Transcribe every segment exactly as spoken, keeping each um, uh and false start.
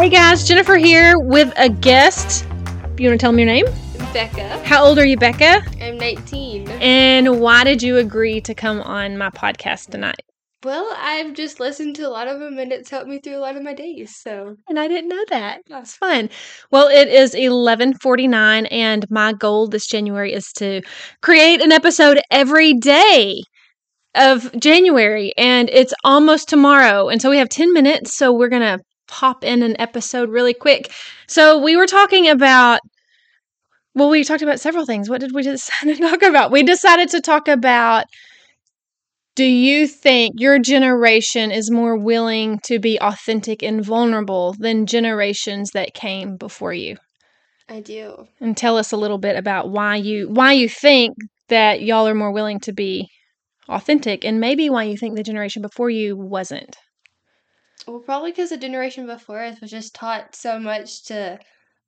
Hey guys, Jennifer here with a guest. You want to tell them your name? Becca. How old are you, Becca? I'm nineteen. And why did you agree to come on my podcast tonight? Well, I've just listened to a lot of them, and it's helped me through a lot of my days, so. And I didn't know that. That's fun. Well, it is eleven forty-nine, and my goal this January is to create an episode every day of January, and it's almost tomorrow, and so we have ten minutes, so we're going to pop in an episode really quick. So we were talking about, well, we talked about several things. What did we decide to talk about? We decided to talk about, do you think your generation is more willing to be authentic and vulnerable than generations that came before you? I do. And tell us a little bit about why you why you think that y'all are more willing to be authentic, and maybe why you think the generation before you wasn't. Well, probably because the generation before us was just taught so much to,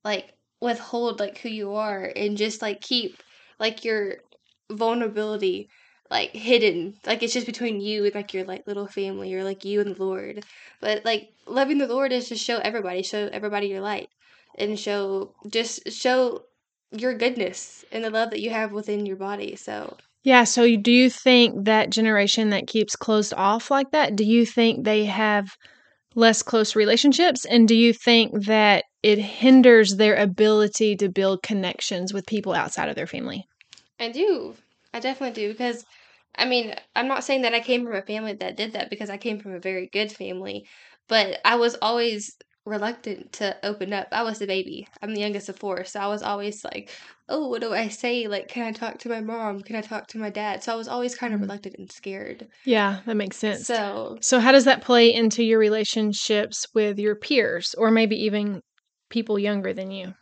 like, withhold, like, who you are, and just, like, keep, like, your vulnerability, like, hidden. Like, it's just between you and, like, your, like, little family, or, like, you and the Lord. But, like, loving the Lord is to show everybody, show everybody your light, and show, just show your goodness and the love that you have within your body, so. Yeah, so do you think that generation that keeps closed off like that, do you think they have less close relationships, and do you think that it hinders their ability to build connections with people outside of their family? I do. I definitely do, because, I mean, I'm not saying that I came from a family that did that, because I came from a very good family, but I was always reluctant to open up. I was the baby. I'm the youngest of four, so I was always like, oh, what do I say? Like, can I talk to my mom? Can I talk to my dad? So I was always kind of reluctant and scared. Yeah, that makes sense. So, so how does that play into your relationships with your peers, or maybe even people younger than you?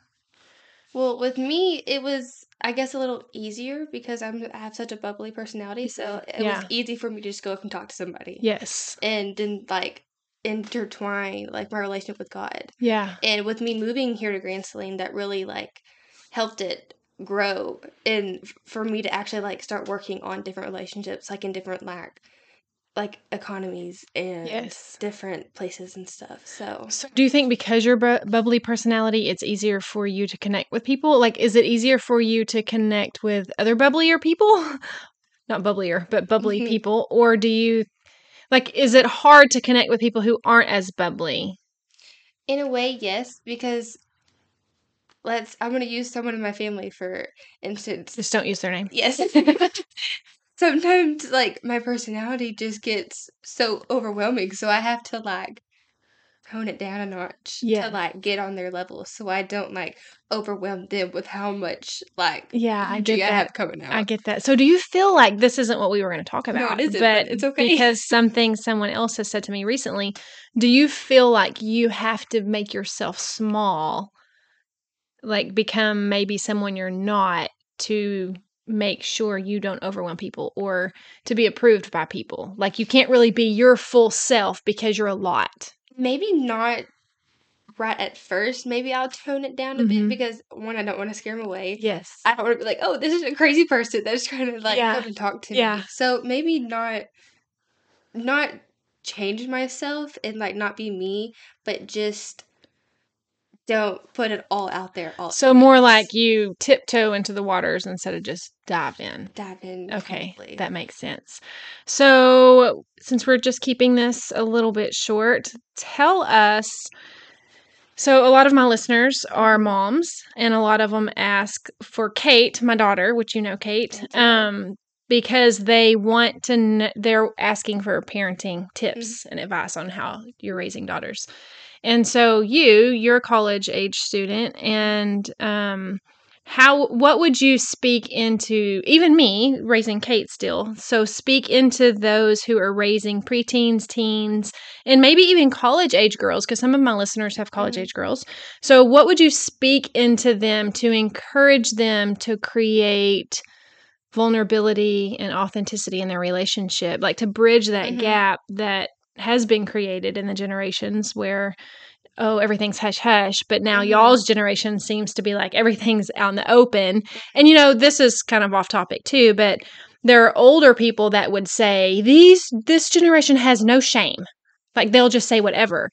Well, with me, it was, I guess, a little easier because I'm, I have such a bubbly personality, so it yeah. was easy for me to just go up and talk to somebody. Yes. And then, like, intertwine, like, my relationship with God. Yeah. And with me moving here to Grand Saline, that really, like, helped it grow, and f- for me to actually, like, start working on different relationships, like, in different, like, like economies and yes. different places and stuff. So, so do you think because your bu- bubbly personality, it's easier for you to connect with people? Like, is it easier for you to connect with other bubblier people? Not bubblier, but bubbly mm-hmm. people? Or do you Like, is it hard to connect with people who aren't as bubbly? In a way, yes, because let's, I'm going to use someone in my family for instance. Just don't use their name. Yes. Sometimes, like, my personality just gets so overwhelming, so I have to, like, hone it down a notch yeah. to, like, get on their level, so I don't, like, overwhelm them with how much, like, yeah, I get that. I have coming out. I get that. So do you feel like this isn't what we were going to talk about? No, it isn't, but, but it's okay. Because something someone else has said to me recently, do you feel like you have to make yourself small, like, become maybe someone you're not to make sure you don't overwhelm people or to be approved by people? Like, you can't really be your full self because you're a lot. Maybe not right at first. Maybe I'll tone it down a mm-hmm. bit because, one, I don't want to scare them away. Yes. I don't want to be like, oh, this is a crazy person that's trying to, like, yeah. come and talk to yeah. me. So maybe not, not change myself and, like, not be me, but just don't put it all out there. All so more times. Like you tiptoe into the waters instead of just dive in. Dive in. Okay, probably. That makes sense. So since we're just keeping this a little bit short, tell us. So a lot of my listeners are moms, and a lot of them ask for Kate, my daughter, which you know, Kate, um, because they want to. Kn- they're asking for parenting tips mm-hmm. and advice on how you're raising daughters. And so you, you're a college age student, and um, how, what would you speak into, even me, raising Kate still, so speak into those who are raising preteens, teens, and maybe even college age girls, because some of my listeners have college mm-hmm. age girls. So what would you speak into them to encourage them to create vulnerability and authenticity in their relationship, like to bridge that mm-hmm. gap that has been created in the generations where, oh, everything's hush hush, but now mm-hmm. y'all's generation seems to be like everything's out in the open. And, you know, this is kind of off topic too, but there are older people that would say these this generation has no shame, like they'll just say whatever.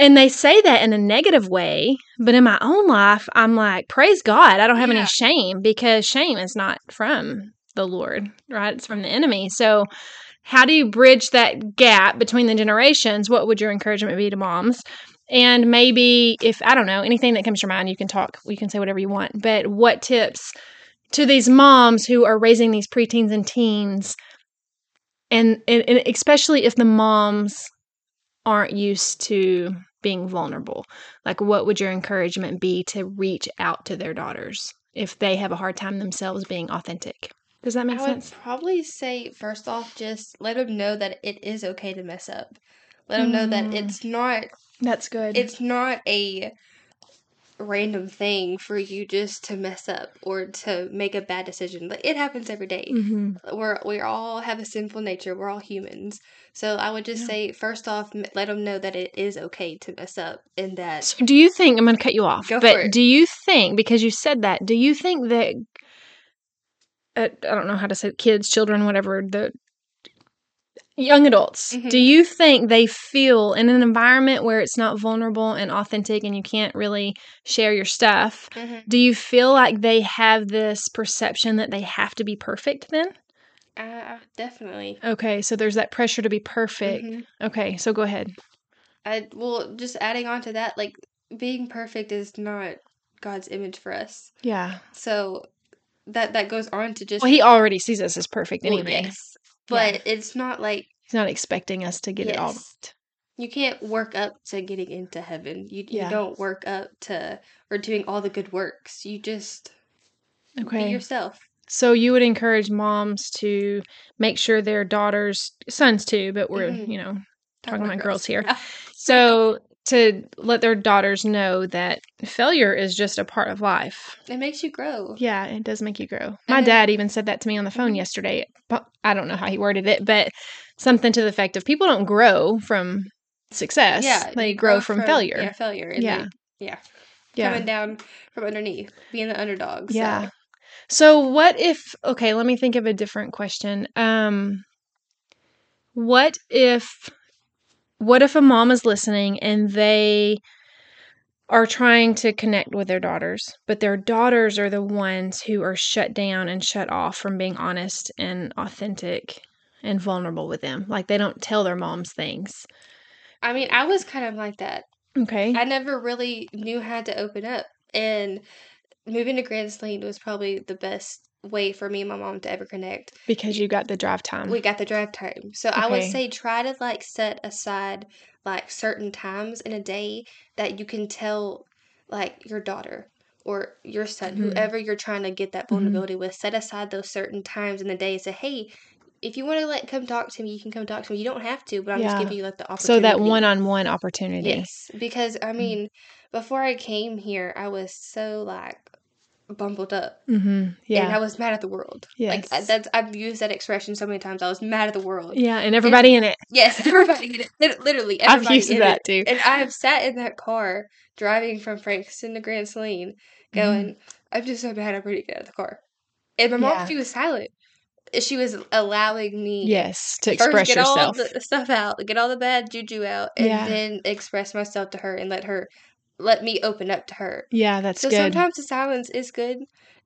And they say that in a negative way, but in my own life, I'm like, praise God, I don't have yeah. any shame, because shame is not from the Lord, right? It's from the enemy. So how do you bridge that gap between the generations? What would your encouragement be to moms? And maybe if, I don't know, anything that comes to your mind, you can talk, you can say whatever you want, but what tips to these moms who are raising these preteens and teens, and, and, and especially if the moms aren't used to being vulnerable, like what would your encouragement be to reach out to their daughters if they have a hard time themselves being authentic? Does that make I sense? I would probably say, first off, just let them know that it is okay to mess up. Let them mm. know that it's not... That's good. It's not a random thing for you just to mess up or to make a bad decision. Like, it happens every day. Mm-hmm. We're, we all have a sinful nature. We're all humans. So I would just yeah. say, first off, let them know that it is okay to mess up and that... So do you think... I'm going to cut you off. Go but for it. Do you think, because you said that, do you think that... I don't know how to say kids, children, whatever, the young adults, mm-hmm. do you think they feel in an environment where it's not vulnerable and authentic and you can't really share your stuff, mm-hmm. do you feel like they have this perception that they have to be perfect then? Uh, definitely. Okay, so there's that pressure to be perfect. Mm-hmm. Okay, so go ahead. I, well, just adding on to that, like, being perfect is not God's image for us. Yeah. So... That that goes on to just... Well, he already sees us as perfect anyway. Yes, but yeah. it's not like... He's not expecting us to get yes. it all right. You can't work up to getting into heaven. You, yeah. you don't work up to or doing all the good works. You just okay. be yourself. So you would encourage moms to make sure their daughters, sons too, but we're, mm-hmm. you know, talking about girls, girls here. Yeah. So... to let their daughters know that failure is just a part of life. It makes you grow. Yeah, it does make you grow. My and dad even said that to me on the phone yesterday. I don't know how he worded it, but something to the effect of people don't grow from success. Yeah, they grow, grow from, from failure. Yeah, failure. And yeah. They, yeah. yeah. Coming down from underneath, being the underdog. So. Yeah. So what if, okay, let me think of a different question. Um, what if... What if a mom is listening and they are trying to connect with their daughters, but their daughters are the ones who are shut down and shut off from being honest and authentic and vulnerable with them? Like, they don't tell their moms things. I mean, I was kind of like that. Okay. I never really knew how to open up. And moving to Grand Saline was probably the best way for me and my mom to ever connect. Because you got the drive time. We got the drive time. So okay. I would say try to, like, set aside, like, certain times in a day that you can tell, like, your daughter or your son, mm-hmm. whoever you're trying to get that vulnerability mm-hmm. with, set aside those certain times in the day and say, hey, if you want to, like, come talk to me, you can come talk to me. You don't have to, but I'm yeah. just giving you, like, the opportunity. So that one-on-one opportunity. Yes. Because, I mean, before I came here, I was so, like, bumbled up. Mm-hmm. Yeah. And I was mad at the world. Yes. Like, that's, I've used that expression so many times. I was mad at the world. Yeah. And everybody and, in it. Yes. Everybody in it. Literally. Everybody I've used in that it. Too. And I have sat in that car driving from Frankston to Grand Saline going, mm-hmm. I'm just so mad. I'm ready to get out of the car. And my mom, yeah. she was silent. She was allowing me. Yes. To express get yourself. All the stuff out, get all the bad juju out, and yeah. then express myself to her and let her. Let me open up to her. Yeah, that's so good. So sometimes the silence is good,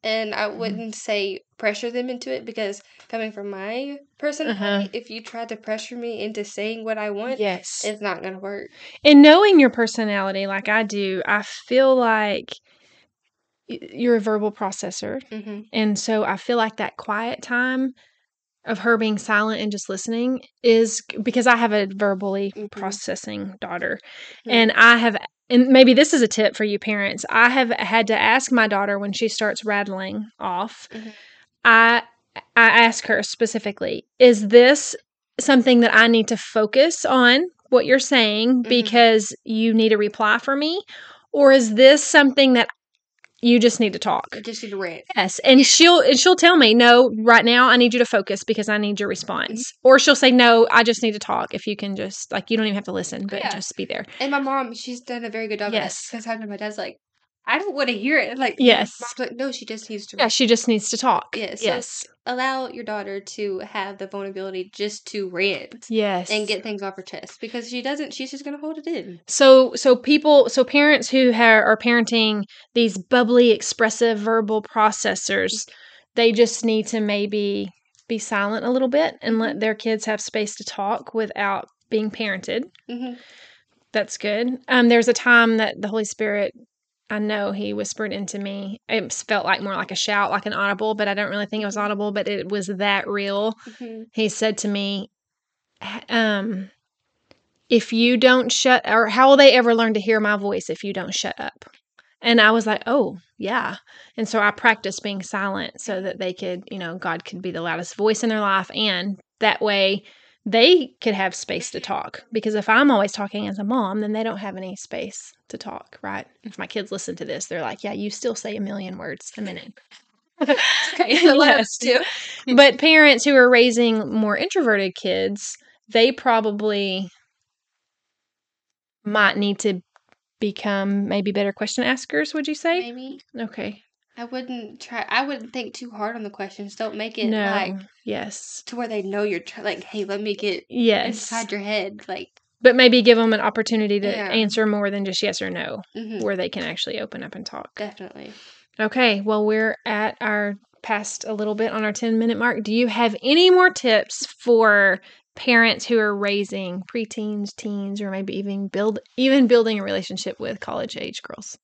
and I wouldn't mm-hmm. say pressure them into it, because coming from my personality, uh-huh. if you try to pressure me into saying what I want, yes. it's not going to work. And knowing your personality like I do, I feel like you're a verbal processor, mm-hmm. and so I feel like that quiet time of her being silent and just listening is because I have a verbally mm-hmm. processing daughter, mm-hmm. and I have... And maybe this is a tip for you parents. I have had to ask my daughter when she starts rattling off, mm-hmm. I I ask her specifically, is this something that I need to focus on what you're saying mm-hmm. because you need a reply for me? Or is this something that you just need to talk? I just need to rant. Yes. And she'll and she'll tell me, no, right now I need you to focus because I need your response. Mm-hmm. Or she'll say, no, I just need to talk. If you can just, like, you don't even have to listen, but yeah. just be there. And my mom, she's done a very good job. Yes. Because my dad's like, I don't want to hear it. Like, yes. Mom's like, no, she just needs to. Yeah, she just needs to talk. Yes. Yeah, so yes. Allow your daughter to have the vulnerability just to rant. Yes. And get things off her chest, because she doesn't, she's just going to hold it in. So, so people, so parents who are, are parenting these bubbly, expressive verbal processors, they just need to maybe be silent a little bit and let their kids have space to talk without being parented. Mm-hmm. That's good. Um, there's a time that the Holy Spirit, I know he whispered into me. It felt like more like a shout, like an audible, but I don't really think it was audible, but it was that real. Mm-hmm. He said to me, um, if you don't shut, or how will they ever learn to hear my voice if you don't shut up? And I was like, oh, yeah. And so I practiced being silent so that they could, you know, God could be the loudest voice in their life. And that way they could have space to talk, because if I'm always talking as a mom, then they don't have any space to talk, right? If my kids listen to this, they're like, yeah, you still say a million words a minute. Okay, so let us do. But parents who are raising more introverted kids, they probably might need to become maybe better question askers, would you say? Maybe. Okay. I wouldn't try. I wouldn't think too hard on the questions. Don't make it no. like yes to where they know you're tr- like, hey, let me get yes. inside your head, like. But maybe give them an opportunity to yeah. answer more than just yes or no, mm-hmm. where they can actually open up and talk. Definitely. Okay. Well, we're at our past a little bit on our ten minute mark. Do you have any more tips for parents who are raising preteens, teens, or maybe even build even building a relationship with college age girls?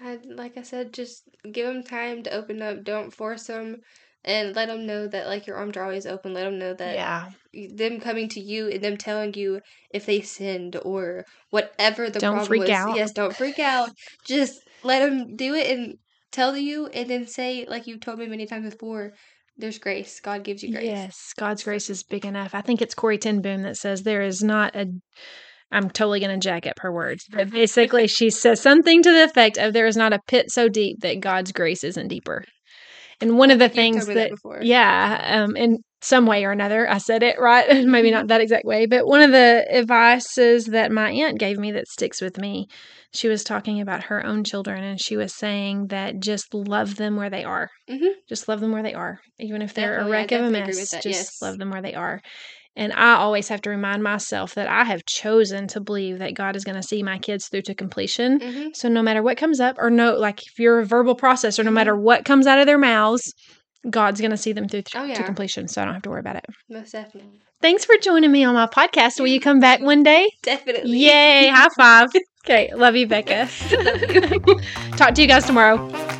I, like I said, just give them time to open up. Don't force them, and let them know that, like, your arms are always open. Let them know that yeah. them coming to you and them telling you if they sinned or whatever the don't problem freak was. Out. Yes, don't freak out. Just let them do it and tell you, and then say, like you've told me many times before, there's grace. God gives you grace. Yes, God's grace is big enough. I think it's Corrie Ten Boom that says there is not a... I'm totally going to jack up her words. But basically, she says something to the effect of, there is not a pit so deep that God's grace isn't deeper. And one of the you things that, that yeah, um, in some way or another, I said it right, maybe not that exact way, but one of the advices that my aunt gave me that sticks with me, she was talking about her own children, and she was saying that just love them where they are. Mm-hmm. Just love them where they are. Even if they're definitely, a wreck of a mess, just yes. love them where they are. And I always have to remind myself that I have chosen to believe that God is going to see my kids through to completion. Mm-hmm. So no matter what comes up, or no, like if you're a verbal processor, mm-hmm. no matter what comes out of their mouths, God's going to see them through th- oh, yeah. to completion. So I don't have to worry about it. Most definitely. Thanks for joining me on my podcast. Will you come back one day? Definitely. Yay. High five. Okay. Love you, Becca. Love you. Talk to you guys tomorrow.